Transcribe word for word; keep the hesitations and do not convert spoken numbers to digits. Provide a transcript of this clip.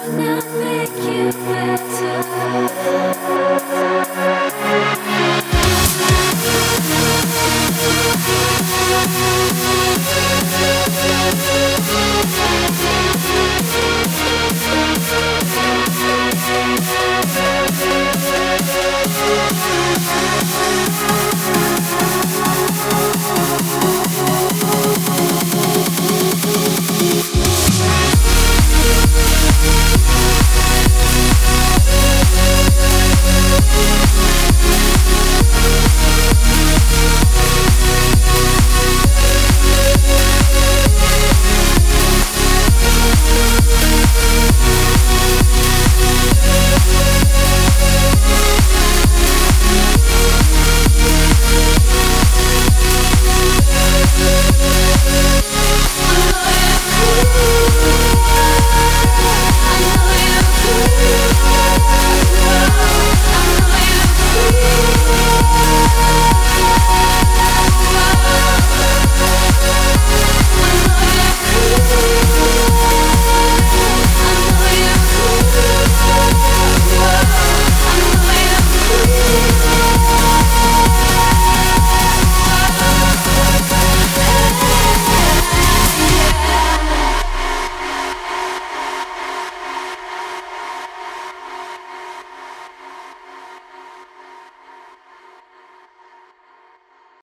We'll make you better.